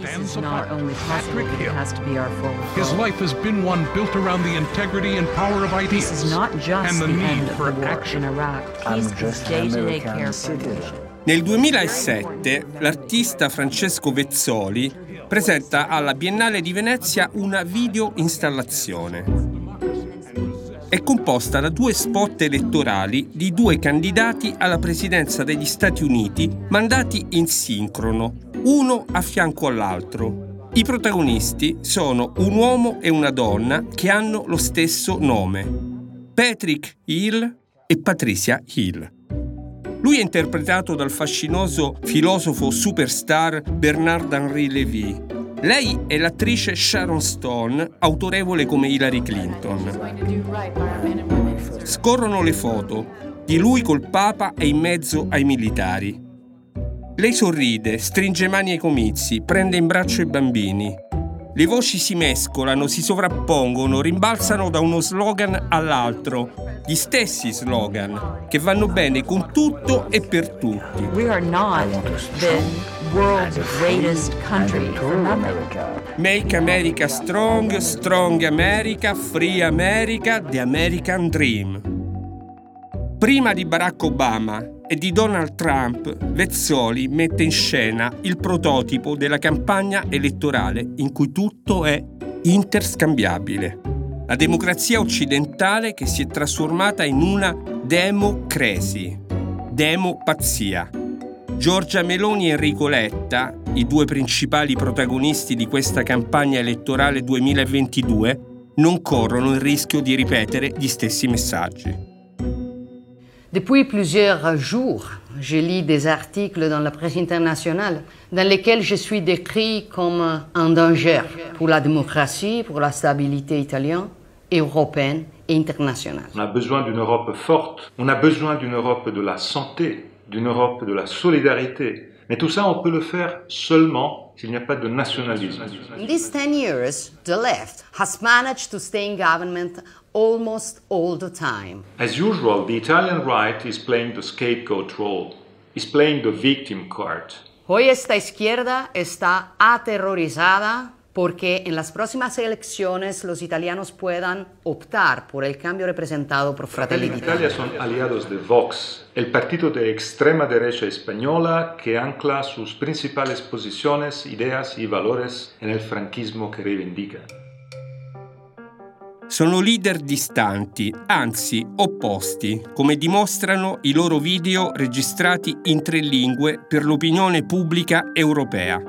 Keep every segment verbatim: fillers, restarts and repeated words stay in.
stands apart. Patrick Hill. His life has been one built around the integrity and power of ideas. This is not just and the, the need for action. I'm just an American citizen. Nel duemilasette l'artista Francesco Vezzoli presenta alla Biennale di Venezia una videoinstallazione. È composta da due spot elettorali di due candidati alla presidenza degli Stati Uniti mandati in sincrono, uno a fianco all'altro. I protagonisti sono un uomo e una donna che hanno lo stesso nome, Patrick Hill e Patricia Hill. Lui è interpretato dal fascinoso filosofo superstar Bernard-Henri Lévy. Lei è l'attrice Sharon Stone, autorevole come Hillary Clinton. Scorrono le foto di lui col Papa e in mezzo ai militari. Lei sorride, stringe mani ai comizi, prende in braccio i bambini. Le voci si mescolano, si sovrappongono, rimbalzano da uno slogan all'altro. Gli stessi slogan che vanno bene con tutto e per tutti. We are not the world's greatest country. Make America strong, strong America, free America, the American dream. Prima di Barack Obama e di Donald Trump, Vezzoli mette in scena il prototipo della campagna elettorale in cui tutto è interscambiabile. La democrazia occidentale che si è trasformata in una democrasi, demopazzia. Giorgia Meloni e Enrico Letta, i due principali protagonisti di questa campagna elettorale duemilaventidue, non corrono il rischio di ripetere gli stessi messaggi. Depuis plusieurs jours, je lis des articles dans la presse internationale dans lesquels je suis décrit comme un danger pour la démocratie, pour la stabilité italienne, européenne et internationale. On a besoin d'une Europe forte, on a besoin d'une Europe de la santé, d'une Europe de la solidarité. Mais tout ça, on peut le faire seulement s'il n'y a pas de nationalisme. In these ten years, the left has managed to stay in government almost all the time. As usual, the Italian right is playing the scapegoat role, is playing the victim card. Hoy esta izquierda está aterrorizada porque en las próximas elecciones los italianos puedan optar por el cambio representado por Fratelli d'Italia. Fratelli d'Italia son aliados de Vox, el partido de extrema derecha española que ancla sus principales posiciones, ideas y valores en el franquismo que reivindica. Sono leader distanti, anzi opposti, come dimostrano i loro video registrati in tre lingue per l'opinione pubblica europea.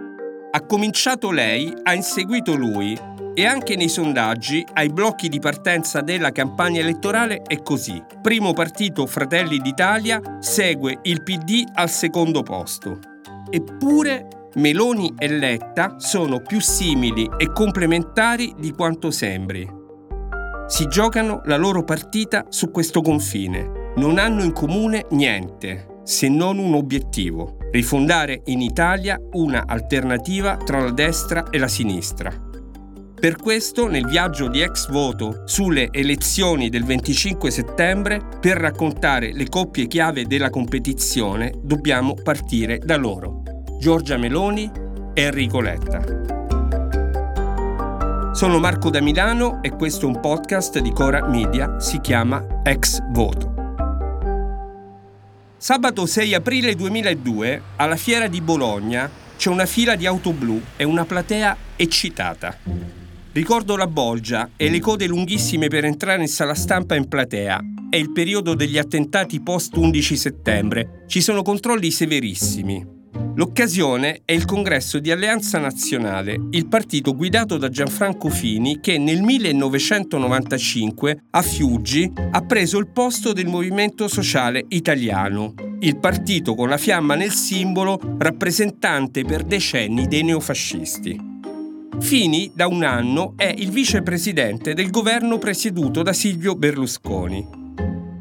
Ha cominciato lei, ha inseguito lui e anche nei sondaggi ai blocchi di partenza della campagna elettorale è così. Primo partito Fratelli d'Italia, segue il P D al secondo posto. Eppure Meloni e Letta sono più simili e complementari di quanto sembri. Si giocano la loro partita su questo confine. Non hanno in comune niente, se non un obiettivo. Rifondare in Italia una alternativa tra la destra e la sinistra. Per questo, nel viaggio di Ex Voto sulle elezioni del venticinque settembre, per raccontare le coppie chiave della competizione, dobbiamo partire da loro: Giorgia Meloni e Enrico Letta. Sono Marco Damilano e questo è un podcast di Cora Media, si chiama Ex Voto. Sabato sei aprile duemiladue, alla Fiera di Bologna, c'è una fila di auto blu e una platea eccitata. Ricordo la bolgia e le code lunghissime per entrare in sala stampa in platea. È il periodo degli attentati post undici settembre. Ci sono controlli severissimi. L'occasione è il congresso di Alleanza Nazionale, il partito guidato da Gianfranco Fini che nel millenovecentonovantacinque a Fiuggi ha preso il posto del Movimento Sociale Italiano, il partito con la fiamma nel simbolo rappresentante per decenni dei neofascisti. Fini da un anno è il vicepresidente del governo presieduto da Silvio Berlusconi.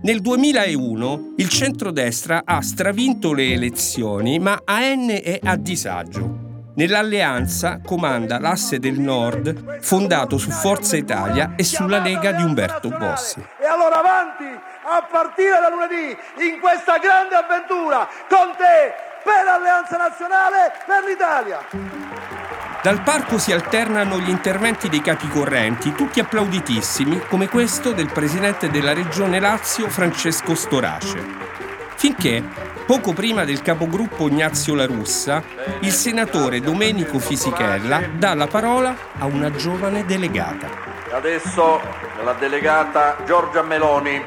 Nel duemilauno il centrodestra ha stravinto le elezioni, ma A N è a disagio. Nell'alleanza comanda l'asse del Nord, fondato su Forza Italia e sulla Lega di Umberto Bossi. E allora avanti, a partire da lunedì, in questa grande avventura, con te, per l'Alleanza Nazionale, per l'Italia. Dal palco si alternano gli interventi dei capi correnti, tutti applauditissimi, come questo del presidente della Regione Lazio, Francesco Storace. Finché, poco prima del capogruppo Ignazio La Russa, il senatore Domenico Fisichella dà la parola a una giovane delegata. Adesso la delegata Giorgia Meloni.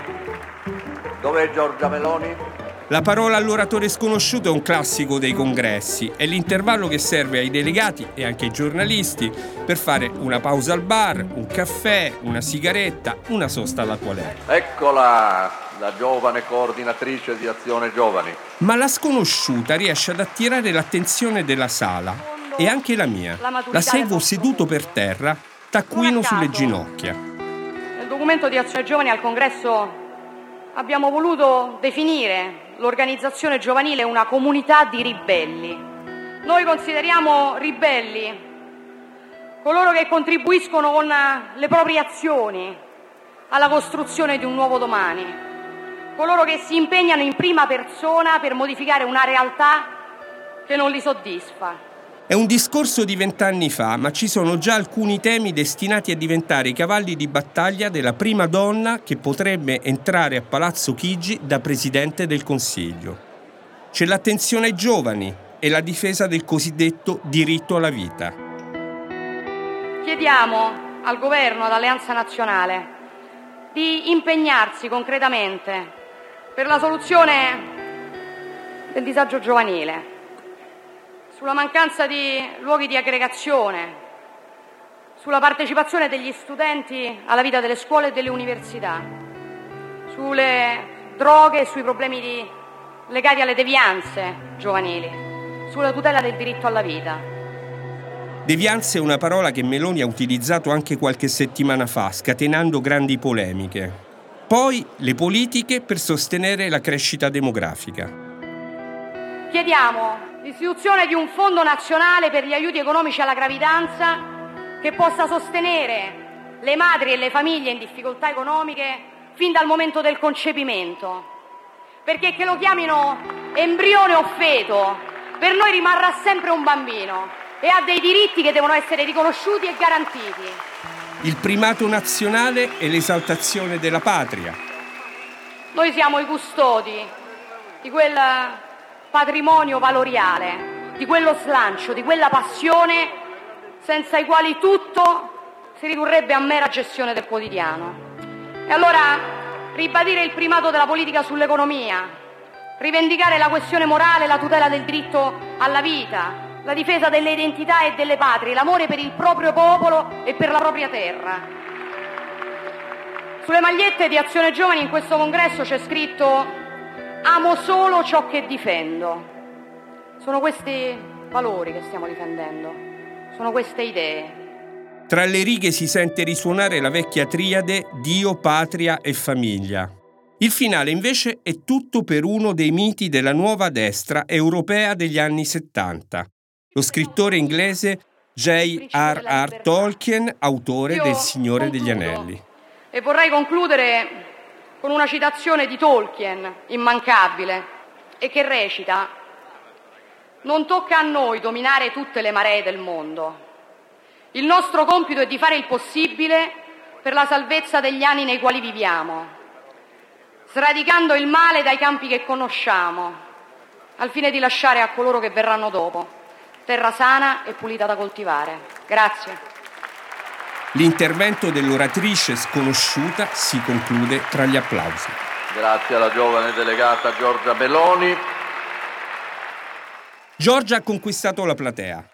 Dov'è Giorgia Meloni? La parola all'oratore sconosciuto è un classico dei congressi, è l'intervallo che serve ai delegati e anche ai giornalisti per fare una pausa al bar, un caffè, una sigaretta, una sosta alla qualera. Eccola, la giovane coordinatrice di Azione Giovani. Ma la sconosciuta riesce ad attirare l'attenzione della sala e anche la mia. La seguo seduto per terra, taccuino sulle ginocchia. Nel documento di Azione Giovani al congresso abbiamo voluto definire l'organizzazione giovanile è una comunità di ribelli. Noi consideriamo ribelli coloro che contribuiscono con le proprie azioni alla costruzione di un nuovo domani, coloro che si impegnano in prima persona per modificare una realtà che non li soddisfa. È un discorso di vent'anni fa, ma ci sono già alcuni temi destinati a diventare i cavalli di battaglia della prima donna che potrebbe entrare a Palazzo Chigi da presidente del Consiglio. C'è l'attenzione ai giovani e la difesa del cosiddetto diritto alla vita. Chiediamo al governo, ad Alleanza Nazionale, di impegnarsi concretamente per la soluzione del disagio giovanile, sulla mancanza di luoghi di aggregazione, sulla partecipazione degli studenti alla vita delle scuole e delle università, sulle droghe e sui problemi di, legati alle devianze giovanili, sulla tutela del diritto alla vita. Devianze è una parola che Meloni ha utilizzato anche qualche settimana fa, scatenando grandi polemiche. Poi le politiche per sostenere la crescita demografica. Chiediamo l'istituzione di un fondo nazionale per gli aiuti economici alla gravidanza che possa sostenere le madri e le famiglie in difficoltà economiche fin dal momento del concepimento, perché che lo chiamino embrione o feto, per noi rimarrà sempre un bambino e ha dei diritti che devono essere riconosciuti e garantiti. Il primato nazionale è l'esaltazione della patria. Noi siamo i custodi di quella patrimonio valoriale, di quello slancio, di quella passione senza i quali tutto si ridurrebbe a mera gestione del quotidiano. E allora ribadire il primato della politica sull'economia, rivendicare la questione morale, la tutela del diritto alla vita, la difesa delle identità e delle patrie, l'amore per il proprio popolo e per la propria terra. Sulle magliette di Azione Giovani in questo congresso c'è scritto: amo solo ciò che difendo. Sono questi valori che stiamo difendendo, sono queste idee. Tra le righe si sente risuonare la vecchia triade Dio, patria e famiglia. Il finale invece è tutto per uno dei miti della nuova destra europea degli anni settanta, lo scrittore inglese J R R Tolkien, autore Io del Signore concludo, degli Anelli. E vorrei concludere con una citazione di Tolkien, immancabile, e che recita: non tocca a noi dominare tutte le maree del mondo. Il nostro compito è di fare il possibile per la salvezza degli anni nei quali viviamo, sradicando il male dai campi che conosciamo, al fine di lasciare a coloro che verranno dopo terra sana e pulita da coltivare. Grazie. L'intervento dell'oratrice sconosciuta si conclude tra gli applausi. Grazie alla giovane delegata Giorgia Meloni. Giorgia ha conquistato la platea.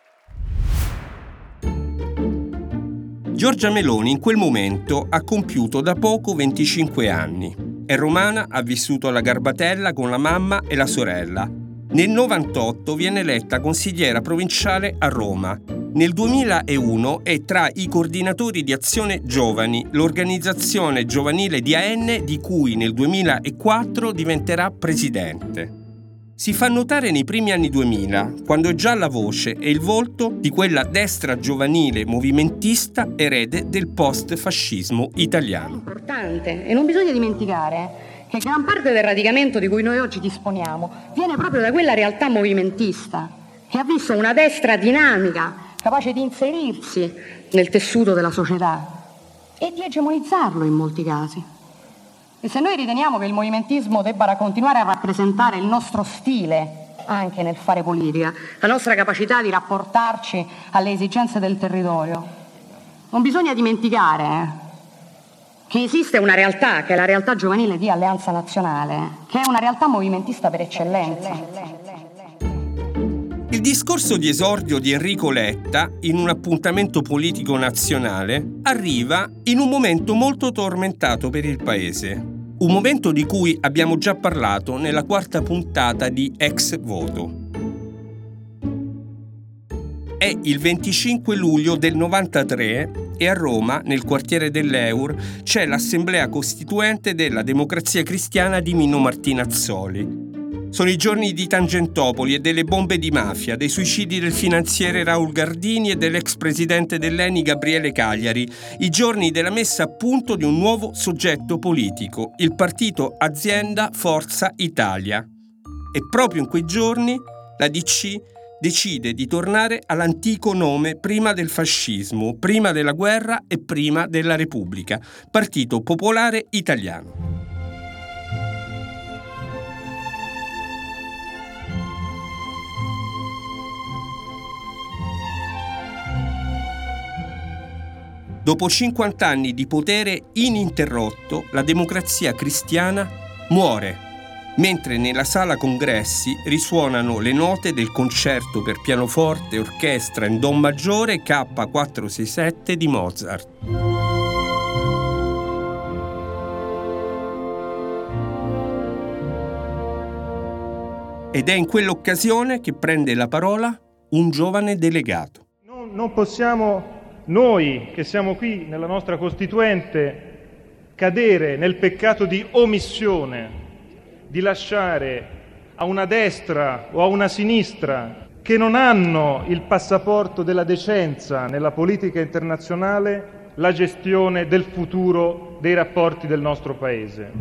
Giorgia Meloni in quel momento ha compiuto da poco venticinque anni. È romana, ha vissuto alla Garbatella con la mamma e la sorella. Nel novantotto viene eletta consigliera provinciale a Roma. Nel duemilauno è tra i coordinatori di Azione Giovani, l'organizzazione giovanile di A N di cui nel duemilaquattro diventerà presidente. Si fa notare nei primi anni duemila, quando è già la voce e il volto di quella destra giovanile movimentista erede del post-fascismo italiano. È importante e non bisogna dimenticare che gran parte del radicamento di cui noi oggi disponiamo viene proprio da quella realtà movimentista che ha visto una destra dinamica, capace di inserirsi nel tessuto della società e di egemonizzarlo in molti casi. E se noi riteniamo che il movimentismo debba continuare a rappresentare il nostro stile anche nel fare politica, la nostra capacità di rapportarci alle esigenze del territorio, non bisogna dimenticare che esiste una realtà, che è la realtà giovanile di Alleanza Nazionale, che è una realtà movimentista per eccellenza. Il discorso di esordio di Enrico Letta, in un appuntamento politico nazionale, arriva in un momento molto tormentato per il Paese. Un momento di cui abbiamo già parlato nella quarta puntata di Ex Voto. È il venticinque luglio del novantatré e a Roma, nel quartiere dell'Eur, c'è l'assemblea costituente della Democrazia Cristiana di Mino Martinazzoli. Sono i giorni di Tangentopoli e delle bombe di mafia, dei suicidi del finanziere Raul Gardini e dell'ex presidente dell'ENI Gabriele Cagliari, i giorni della messa a punto di un nuovo soggetto politico, il partito Azienda Forza Italia. E proprio in quei giorni la D C decide di tornare all'antico nome prima del fascismo, prima della guerra e prima della Repubblica, Partito Popolare Italiano. Dopo cinquanta anni di potere ininterrotto, la Democrazia Cristiana muore, mentre nella sala congressi risuonano le note del concerto per pianoforte e orchestra in do maggiore K quattrocentosessantasette di Mozart. Ed è in quell'occasione che prende la parola un giovane delegato. Non, non possiamo... Noi che siamo qui nella nostra Costituente cadere nel peccato di omissione, di lasciare a una destra o a una sinistra che non hanno il passaporto della decenza nella politica internazionale la gestione del futuro dei rapporti del nostro Paese.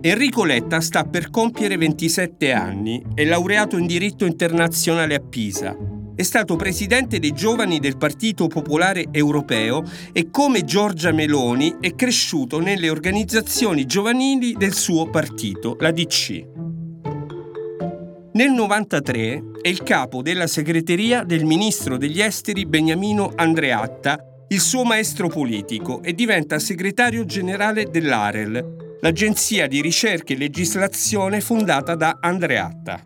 Enrico Letta sta per compiere ventisette anni, è laureato in diritto internazionale a Pisa. È stato presidente dei giovani del Partito Popolare Europeo e, come Giorgia Meloni, è cresciuto nelle organizzazioni giovanili del suo partito, la D C. Nel novantatré è il capo della segreteria del ministro degli esteri Beniamino Andreatta, il suo maestro politico, e diventa segretario generale dell'AREL, l'agenzia di ricerca e legislazione fondata da Andreatta.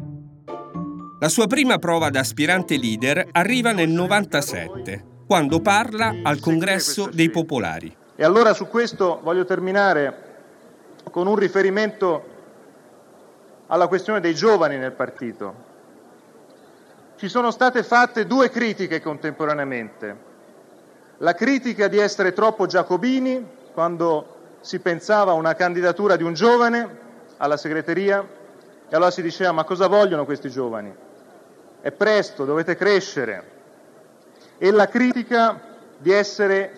La sua prima prova da aspirante leader arriva nel novantasette, quando parla al Congresso dei Popolari. E allora su questo voglio terminare con un riferimento alla questione dei giovani nel partito. Ci sono state fatte due critiche contemporaneamente. La critica di essere troppo giacobini, quando si pensava a una candidatura di un giovane alla segreteria, e allora si diceva: ma cosa vogliono questi giovani? È presto, dovete crescere. E la critica di essere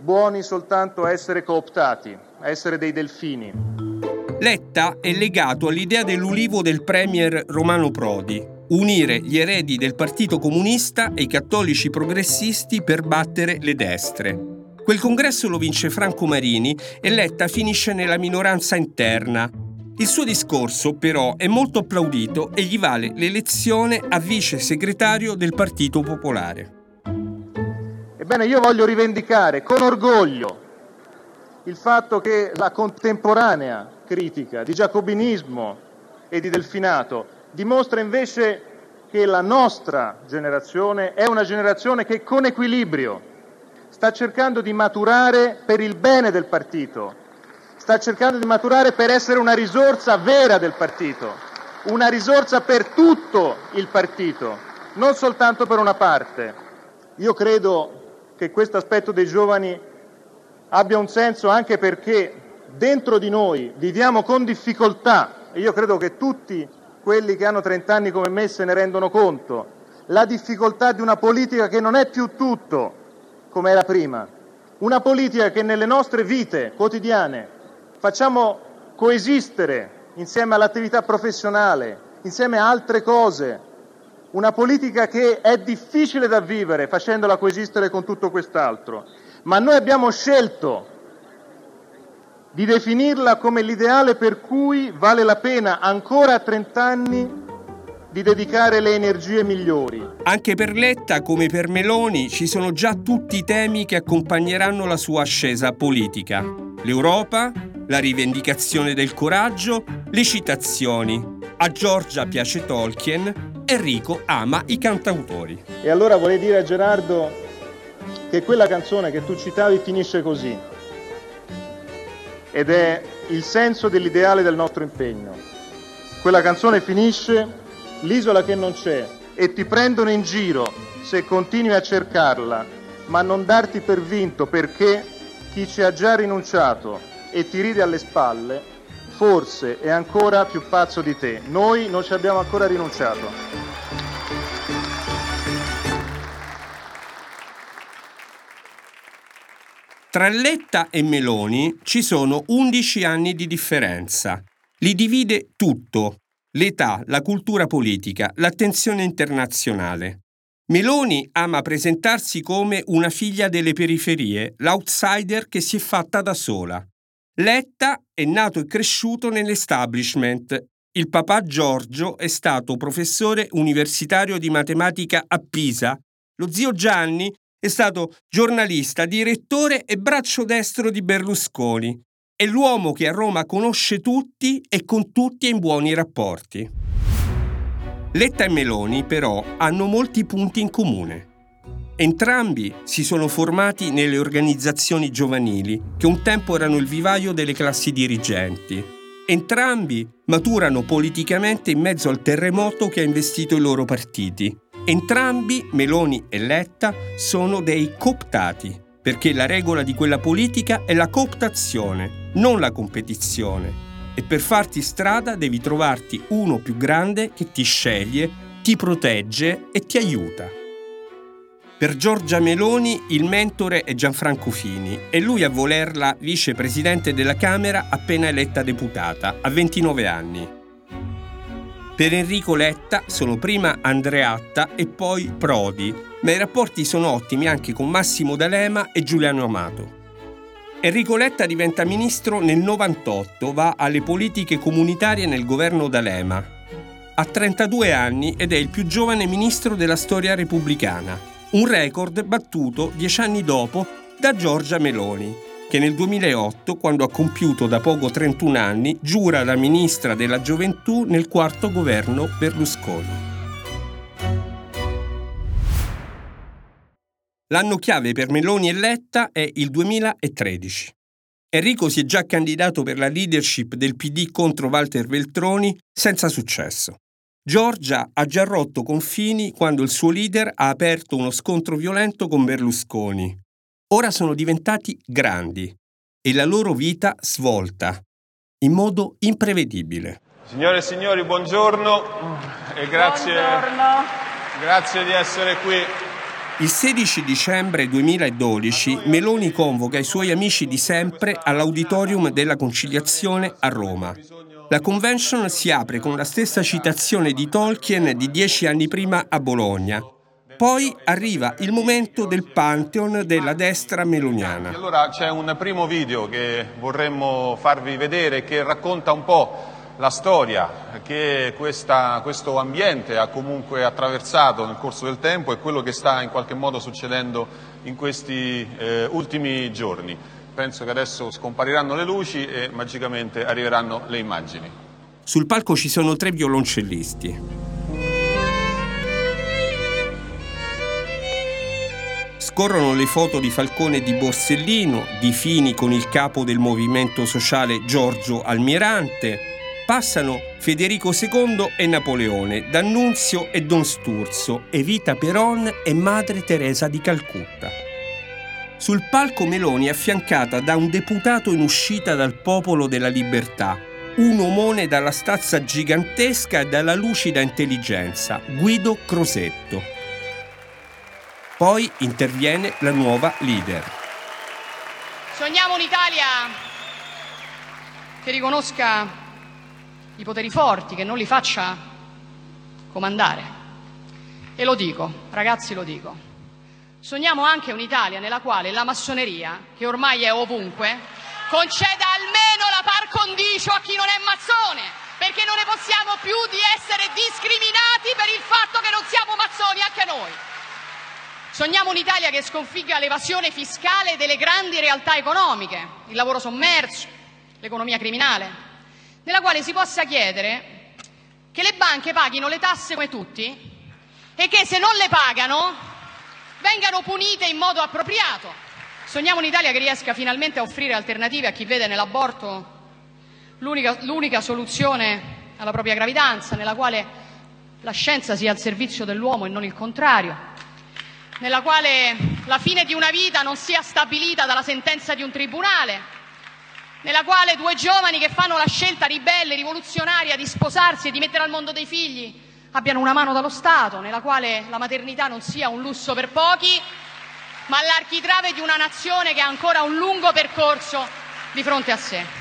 buoni soltanto a essere cooptati, a essere dei delfini. Letta è legato all'idea dell'ulivo del premier Romano Prodi: unire gli eredi del Partito Comunista e i cattolici progressisti per battere le destre. Quel congresso lo vince Franco Marini e Letta finisce nella minoranza interna. Il suo discorso, però, è molto applaudito e gli vale l'elezione a vice segretario del Partito Popolare. Ebbene, io voglio rivendicare con orgoglio il fatto che la contemporanea critica di giacobinismo e di delfinato dimostra invece che la nostra generazione è una generazione che con equilibrio sta cercando di maturare per il bene del partito. Sta cercando di maturare per essere una risorsa vera del partito, una risorsa per tutto il partito, non soltanto per una parte. Io credo che questo aspetto dei giovani abbia un senso anche perché dentro di noi viviamo con difficoltà, e io credo che tutti quelli che hanno trent'anni come me se ne rendono conto, la difficoltà di una politica che non è più tutto come era prima, una politica che nelle nostre vite quotidiane facciamo coesistere insieme all'attività professionale, insieme a altre cose, Una politica che è difficile da vivere facendola coesistere con tutto quest'altro, ma noi abbiamo scelto di definirla come l'ideale per cui vale la pena ancora a trent'anni di dedicare le energie migliori. Anche per Letta, come per Meloni, ci sono già tutti i temi che accompagneranno la sua ascesa politica. L'Europa, la rivendicazione del coraggio, le citazioni. A Giorgia piace Tolkien, Enrico ama i cantautori. E allora vorrei dire a Gerardo che quella canzone che tu citavi finisce così. Ed è il senso dell'ideale del nostro impegno. Quella canzone finisce... L'isola che non c'è, e ti prendono in giro se continui a cercarla, ma non darti per vinto perché chi ci ha già rinunciato e ti ride alle spalle, forse è ancora più pazzo di te. Noi non ci abbiamo ancora rinunciato. Tra Letta e Meloni ci sono undici anni di differenza. Li divide tutto. L'età, la cultura politica, l'attenzione internazionale. Meloni ama presentarsi come una figlia delle periferie, l'outsider che si è fatta da sola. Letta è nato e cresciuto nell'establishment. Il papà Giorgio è stato professore universitario di matematica a Pisa. Lo zio Gianni è stato giornalista, direttore e braccio destro di Berlusconi. È l'uomo che a Roma conosce tutti e con tutti è in buoni rapporti. Letta e Meloni, però, hanno molti punti in comune. Entrambi si sono formati nelle organizzazioni giovanili, che un tempo erano il vivaio delle classi dirigenti. Entrambi maturano politicamente in mezzo al terremoto che ha investito i loro partiti. Entrambi, Meloni e Letta, sono dei cooptati, perché la regola di quella politica è la cooptazione, non la competizione. E per farti strada devi trovarti uno più grande che ti sceglie, ti protegge e ti aiuta. Per Giorgia Meloni il mentore è Gianfranco Fini e lui a volerla vicepresidente della Camera appena eletta deputata, a ventinove anni. Per Enrico Letta sono prima Andreatta e poi Prodi, ma i rapporti sono ottimi anche con Massimo D'Alema e Giuliano Amato. Enrico Letta diventa ministro nel novantotto, va alle politiche comunitarie nel governo D'Alema. Ha trentadue anni ed è il più giovane ministro della storia repubblicana, un record battuto dieci anni dopo da Giorgia Meloni, che nel duemilaotto, quando ha compiuto da poco trentuno anni, giura la ministra della gioventù nel quarto governo Berlusconi. L'anno chiave per Meloni e Letta è il duemilatredici. Enrico si è già candidato per la leadership del P D contro Walter Veltroni senza successo. Giorgia ha già rotto con Fini quando il suo leader ha aperto uno scontro violento con Berlusconi. Ora sono diventati grandi e la loro vita svolta in modo imprevedibile. Signore e signori, buongiorno e grazie, buongiorno. Grazie di essere qui. Il sedici dicembre duemiladodici Meloni convoca i suoi amici di sempre all'Auditorium della Conciliazione a Roma. La convention si apre con la stessa citazione di Tolkien di dieci anni prima a Bologna. Poi arriva il momento del Pantheon della destra meloniana. Allora c'è un primo video che vorremmo farvi vedere che racconta un po' la storia che questa, questo ambiente ha comunque attraversato nel corso del tempo e quello che sta in qualche modo succedendo in questi eh, ultimi giorni. Penso che adesso scompariranno le luci e magicamente arriveranno le immagini. Sul palco ci sono tre violoncellisti. Scorrono le foto di Falcone e di Borsellino, di Fini con il capo del Movimento Sociale Giorgio Almirante. Passano Federico secondo e Napoleone, D'Annunzio e Don Sturzo, Evita Peron e Madre Teresa di Calcutta. Sul palco Meloni è affiancata da un deputato in uscita dal Popolo della Libertà, un omone dalla stazza gigantesca e dalla lucida intelligenza, Guido Crosetto. Poi interviene la nuova leader. Sogniamo un'Italia che riconosca i poteri forti, che non li faccia comandare. E lo dico, ragazzi, lo dico. Sogniamo anche un'Italia nella quale la massoneria, che ormai è ovunque, conceda almeno la par condicio a chi non è mazzone, perché non ne possiamo più di essere discriminati per il fatto che non siamo mazzoni anche noi. Sogniamo un'Italia che sconfigga l'evasione fiscale delle grandi realtà economiche, il lavoro sommerso, l'economia criminale, nella quale si possa chiedere che le banche paghino le tasse come tutti e che se non le pagano vengano punite in modo appropriato. Sogniamo un'Italia che riesca finalmente a offrire alternative a chi vede nell'aborto L'unica, l'unica soluzione alla propria gravidanza, nella quale la scienza sia al servizio dell'uomo e non il contrario, nella quale la fine di una vita non sia stabilita dalla sentenza di un tribunale, nella quale due giovani che fanno la scelta ribelle, rivoluzionaria di sposarsi e di mettere al mondo dei figli abbiano una mano dallo Stato, nella quale la maternità non sia un lusso per pochi, ma l'architrave di una nazione che ha ancora un lungo percorso di fronte a sé.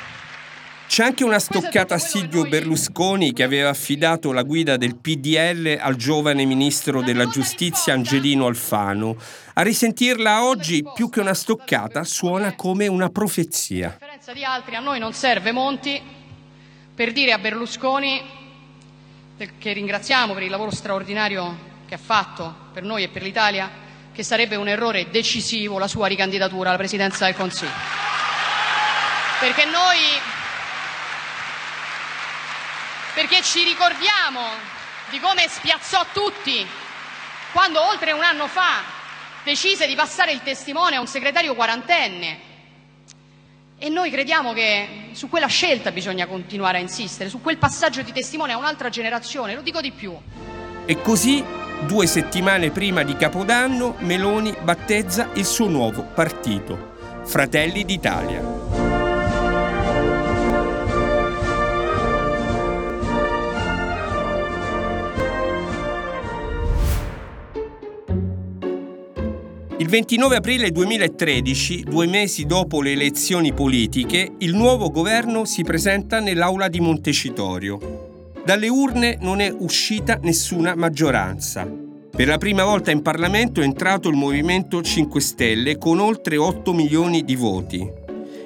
C'è anche una stoccata a Silvio Berlusconi, che aveva affidato la guida del P D L al giovane ministro della Giustizia Angelino Alfano. A risentirla oggi, più che una stoccata, suona come una profezia. A differenza di altri, a noi non serve Monti per dire a Berlusconi, che ringraziamo per il lavoro straordinario che ha fatto per noi e per l'Italia, che sarebbe un errore decisivo la sua ricandidatura alla Presidenza del Consiglio. Perché noi... Perché ci ricordiamo di come spiazzò tutti quando oltre un anno fa decise di passare il testimone a un segretario quarantenne. E noi crediamo che su quella scelta bisogna continuare a insistere, su quel passaggio di testimone a un'altra generazione, lo dico di più. E così, due settimane prima di Capodanno, Meloni battezza il suo nuovo partito, Fratelli d'Italia. Il ventinove aprile duemilatredici, due mesi dopo le elezioni politiche, il nuovo governo si presenta nell'aula di Montecitorio. Dalle urne non è uscita nessuna maggioranza. Per la prima volta in Parlamento è entrato il Movimento cinque Stelle con oltre otto milioni di voti.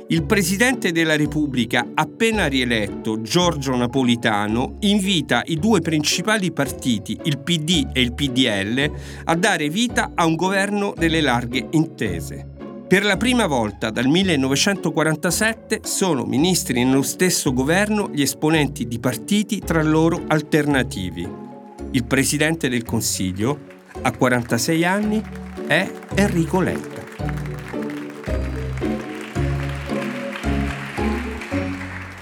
Il presidente della Repubblica, appena rieletto, Giorgio Napolitano, invita i due principali partiti, il P D e il P D L, a dare vita a un governo delle larghe intese. Per la prima volta dal millenovecentoquarantasette sono ministri nello stesso governo gli esponenti di partiti tra loro alternativi. Il presidente del Consiglio, a quarantasei anni, è Enrico Letta.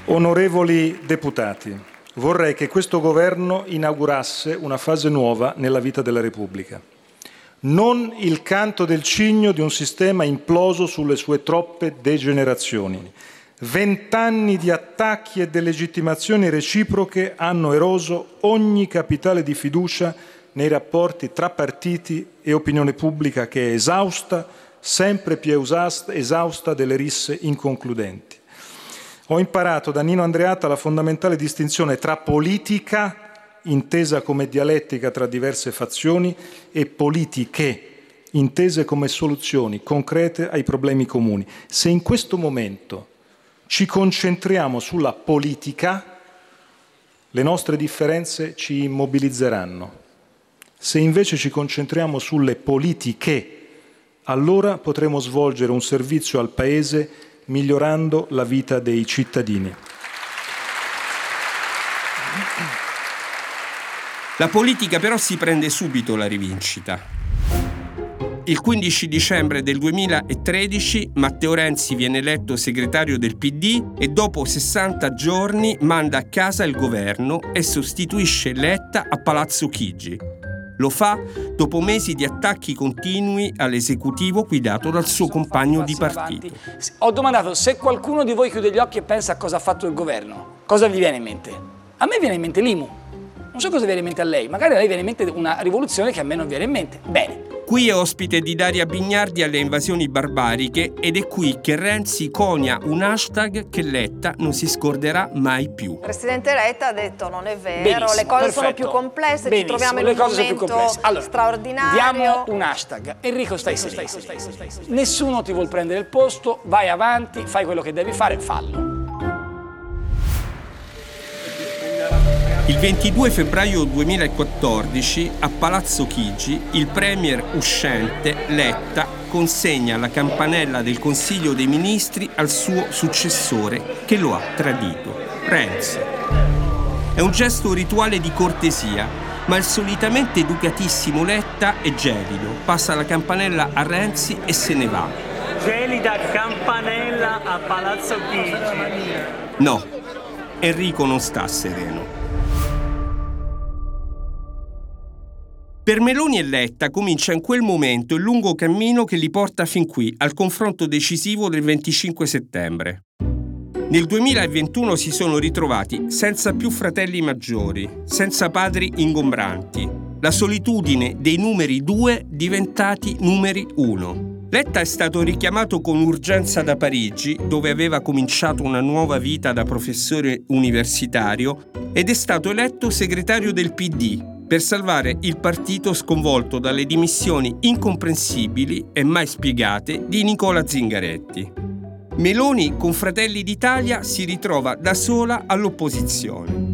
Onorevoli deputati, vorrei che questo governo inaugurasse una fase nuova nella vita della Repubblica. Non il canto del cigno di un sistema imploso sulle sue troppe degenerazioni. Vent'anni di attacchi e delegittimazioni reciproche hanno eroso ogni capitale di fiducia nei rapporti tra partiti e opinione pubblica, che è esausta, sempre più esausta delle risse inconcludenti. Ho imparato da Nino Andreatta la fondamentale distinzione tra politica, intesa come dialettica tra diverse fazioni, e politiche, intese come soluzioni concrete ai problemi comuni. Se in questo momento ci concentriamo sulla politica, le nostre differenze ci immobilizzeranno. Se invece ci concentriamo sulle politiche, allora potremo svolgere un servizio al Paese migliorando la vita dei cittadini. La politica però si prende subito la rivincita. Il quindici dicembre del duemilatredici Matteo Renzi viene eletto segretario del P D e dopo sessanta giorni manda a casa il governo e sostituisce Letta a Palazzo Chigi. Lo fa dopo mesi di attacchi continui all'esecutivo guidato dal suo compagno di partito. Ho domandato: se qualcuno di voi chiude gli occhi e pensa a cosa ha fatto il governo, cosa vi viene in mente? A me viene in mente l'I M U. Non so cosa viene in mente a lei. Magari a lei viene in mente una rivoluzione che a me non viene in mente. Bene. Qui è ospite di Daria Bignardi alle Invasioni Barbariche ed è qui che Renzi conia un hashtag che Letta non si scorderà mai più. Il presidente Letta ha detto non è vero, benissimo, le cose perfetto. sono più complesse, benissimo, ci troviamo in un momento allora, straordinario. Diamo un hashtag. Enrico stai stai stai Nessuno ti vuol prendere il posto, vai avanti, fai quello che devi fare, fallo. Il ventidue febbraio duemilaquattordici, a Palazzo Chigi, il premier uscente, Letta, consegna la campanella del Consiglio dei Ministri al suo successore, che lo ha tradito, Renzi. È un gesto rituale di cortesia, ma il solitamente educatissimo Letta è gelido, passa la campanella a Renzi e se ne va. Gelida campanella a Palazzo Chigi. No, Enrico non sta sereno. Per Meloni e Letta comincia in quel momento il lungo cammino che li porta fin qui, al confronto decisivo del venticinque settembre. Nel duemilaventuno si sono ritrovati senza più fratelli maggiori, senza padri ingombranti. La solitudine dei numeri due diventati numeri uno. Letta è stato richiamato con urgenza da Parigi, dove aveva cominciato una nuova vita da professore universitario, ed è stato eletto segretario del P D, per salvare il partito sconvolto dalle dimissioni incomprensibili e mai spiegate di Nicola Zingaretti. Meloni con Fratelli d'Italia si ritrova da sola all'opposizione.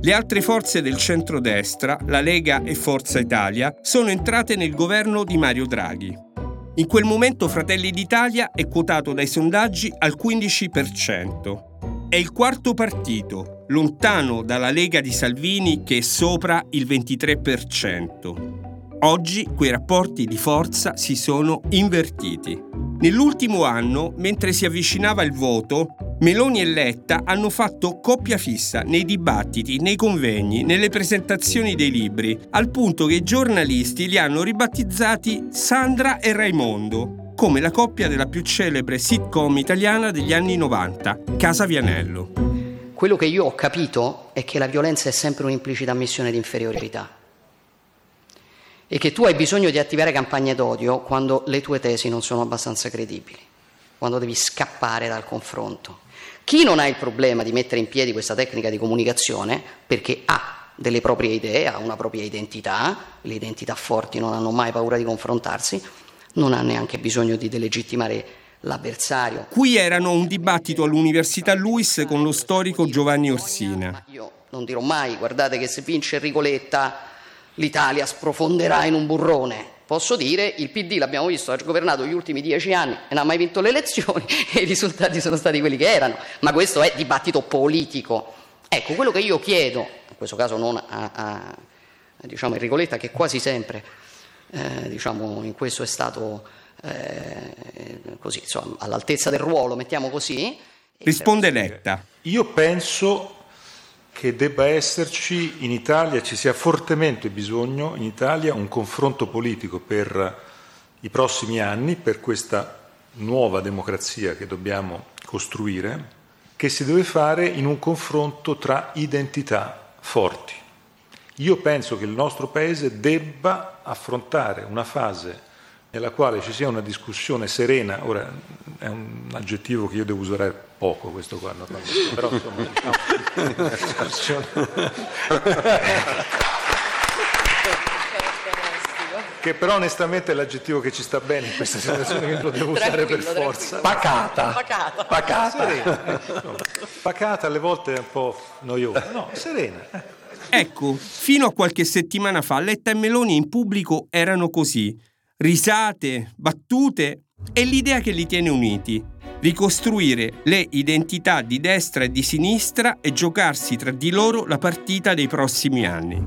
Le altre forze del centrodestra, la Lega e Forza Italia, sono entrate nel governo di Mario Draghi. In quel momento Fratelli d'Italia è quotato dai sondaggi al quindici per cento. È il quarto partito, lontano dalla Lega di Salvini che è sopra il ventitré per cento. Oggi quei rapporti di forza si sono invertiti. Nell'ultimo anno, mentre si avvicinava il voto, Meloni e Letta hanno fatto coppia fissa nei dibattiti, nei convegni, nelle presentazioni dei libri, al punto che i giornalisti li hanno ribattizzati Sandra e Raimondo, come la coppia della più celebre sitcom italiana degli anni novanta, Casa Vianello. Quello che io ho capito è che la violenza è sempre un'implicita ammissione di inferiorità e che tu hai bisogno di attivare campagne d'odio quando le tue tesi non sono abbastanza credibili, quando devi scappare dal confronto. Chi non ha il problema di mettere in piedi questa tecnica di comunicazione perché ha delle proprie idee, ha una propria identità, le identità forti non hanno mai paura di confrontarsi, non ha neanche bisogno di delegittimare l'avversario. Qui erano un dibattito all'Università Luis con lo storico Giovanni Orsina. Ma io non dirò mai, guardate che se vince Enrico Letta l'Italia sprofonderà in un burrone. Posso dire, il P D l'abbiamo visto, ha governato gli ultimi dieci anni e non ha mai vinto le elezioni e i risultati sono stati quelli che erano. Ma questo è dibattito politico. Ecco, quello che io chiedo, in questo caso non a, a diciamo Enrico Letta, che quasi sempre... Eh, diciamo in questo è stato eh, così, insomma, all'altezza del ruolo, mettiamo così. Risponde Letta. Io penso che debba esserci in Italia, ci sia fortemente bisogno in Italia un confronto politico per i prossimi anni, per questa nuova democrazia che dobbiamo costruire, che si deve fare in un confronto tra identità forti. Io penso che il nostro Paese debba affrontare una fase nella quale ci sia una discussione serena. Ora è un aggettivo che io devo usare poco, questo qua, normalmente, però insomma una discussione che però onestamente è l'aggettivo che ci sta bene in questa situazione, che lo devo usare per forza. Pacata. Pacata. Pacata. Serena. Pacata alle volte è un po' noiosa. No, serena. Ecco, fino a qualche settimana fa Letta e Meloni in pubblico erano così, risate, battute e l'idea che li tiene uniti, ricostruire le identità di destra e di sinistra e giocarsi tra di loro la partita dei prossimi anni.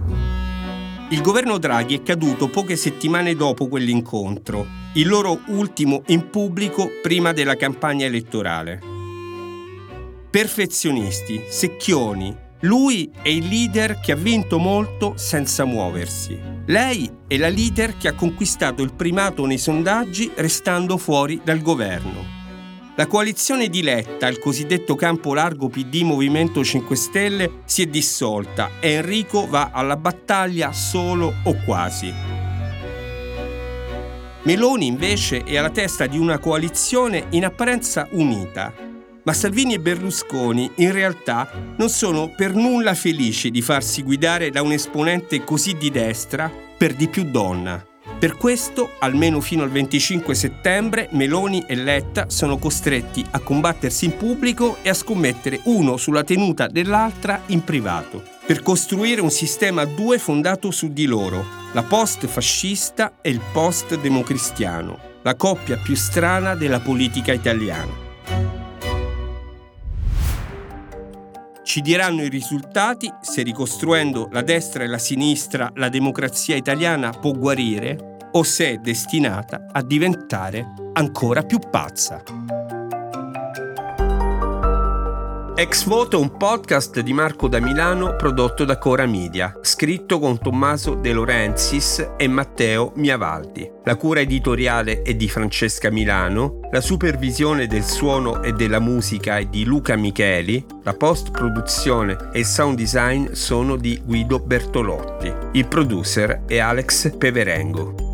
Il governo Draghi è caduto poche settimane dopo quell'incontro, il loro ultimo in pubblico prima della campagna elettorale. Perfezionisti, secchioni. Lui è il leader che ha vinto molto senza muoversi. Lei è la leader che ha conquistato il primato nei sondaggi restando fuori dal governo. La coalizione di Letta, il cosiddetto campo largo P D Movimento cinque Stelle, si è dissolta e Enrico va alla battaglia solo o quasi. Meloni invece è alla testa di una coalizione in apparenza unita, ma Salvini e Berlusconi in realtà non sono per nulla felici di farsi guidare da un esponente così di destra, per di più donna. Per questo, almeno fino al venticinque settembre, Meloni e Letta sono costretti a combattersi in pubblico e a scommettere uno sulla tenuta dell'altra in privato, per costruire un sistema a due fondato su di loro, la post-fascista e il post-democristiano, la coppia più strana della politica italiana. Ci diranno i risultati se, ricostruendo la destra e la sinistra, la democrazia italiana può guarire o se è destinata a diventare ancora più pazza. Ex Voto è un podcast di Marco Damilano prodotto da Cora Media, scritto con Tommaso De Laurenzis e Matteo Miavaldi. La cura editoriale è di Francesca Milano, la supervisione del suono e della musica è di Luca Micheli, la post-produzione e il sound design sono di Guido Bertolotti, il producer è Alex Peverengo.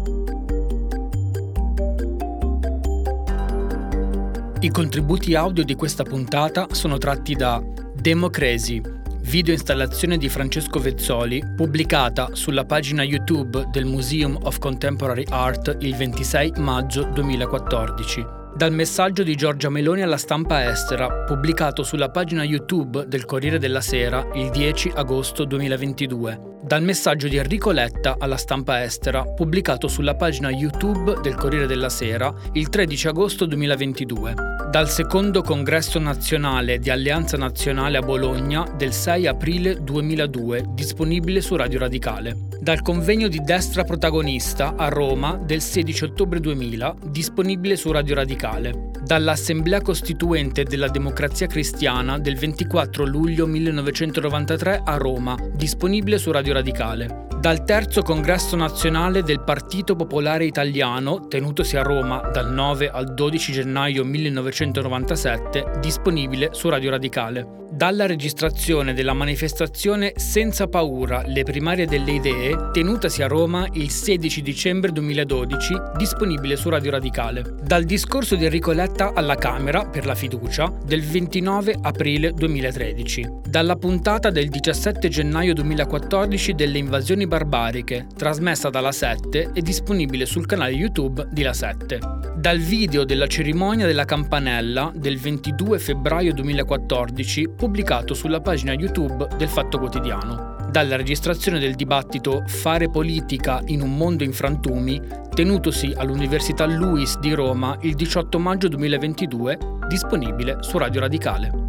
I contributi audio di questa puntata sono tratti da Democrasi, video installazione di Francesco Vezzoli, pubblicata sulla pagina YouTube del Museum of Contemporary Art il ventisei maggio duemilaquattordici. Dal messaggio di Giorgia Meloni alla stampa estera, pubblicato sulla pagina YouTube del Corriere della Sera il dieci agosto duemilaventidue. Dal messaggio di Enrico Letta alla stampa estera, pubblicato sulla pagina YouTube del Corriere della Sera il tredici agosto duemilaventidue. Dal secondo congresso nazionale di Alleanza Nazionale a Bologna del sei aprile duemiladue, disponibile su Radio Radicale. Dal convegno di Destra Protagonista a Roma del sedici ottobre duemila, disponibile su Radio Radicale. Dall'Assemblea Costituente della Democrazia Cristiana del ventiquattro luglio millenovecentonovantatré a Roma, disponibile su Radio Radicale. Dal terzo congresso nazionale del Partito Popolare Italiano, tenutosi a Roma dal nove al dodici gennaio millenovecentonovantasette, disponibile su Radio Radicale. Dalla registrazione della manifestazione Senza Paura, le primarie delle idee, tenutasi a Roma il sedici dicembre duemiladodici, disponibile su Radio Radicale. Dal discorso di Enrico Letta alla Camera, per la fiducia, del ventinove aprile duemilatredici. Dalla puntata del diciassette gennaio duemilaquattordici delle Invasioni Barbariche, trasmessa dalla sette e disponibile sul canale YouTube di La sette. Dal video della cerimonia della campanella del ventidue febbraio duemilaquattordici, pubblicato sulla pagina YouTube del Fatto Quotidiano. Dalla registrazione del dibattito Fare politica in un mondo in frantumi, tenutosi all'Università Luis di Roma il diciotto maggio duemilaventidue, disponibile su Radio Radicale.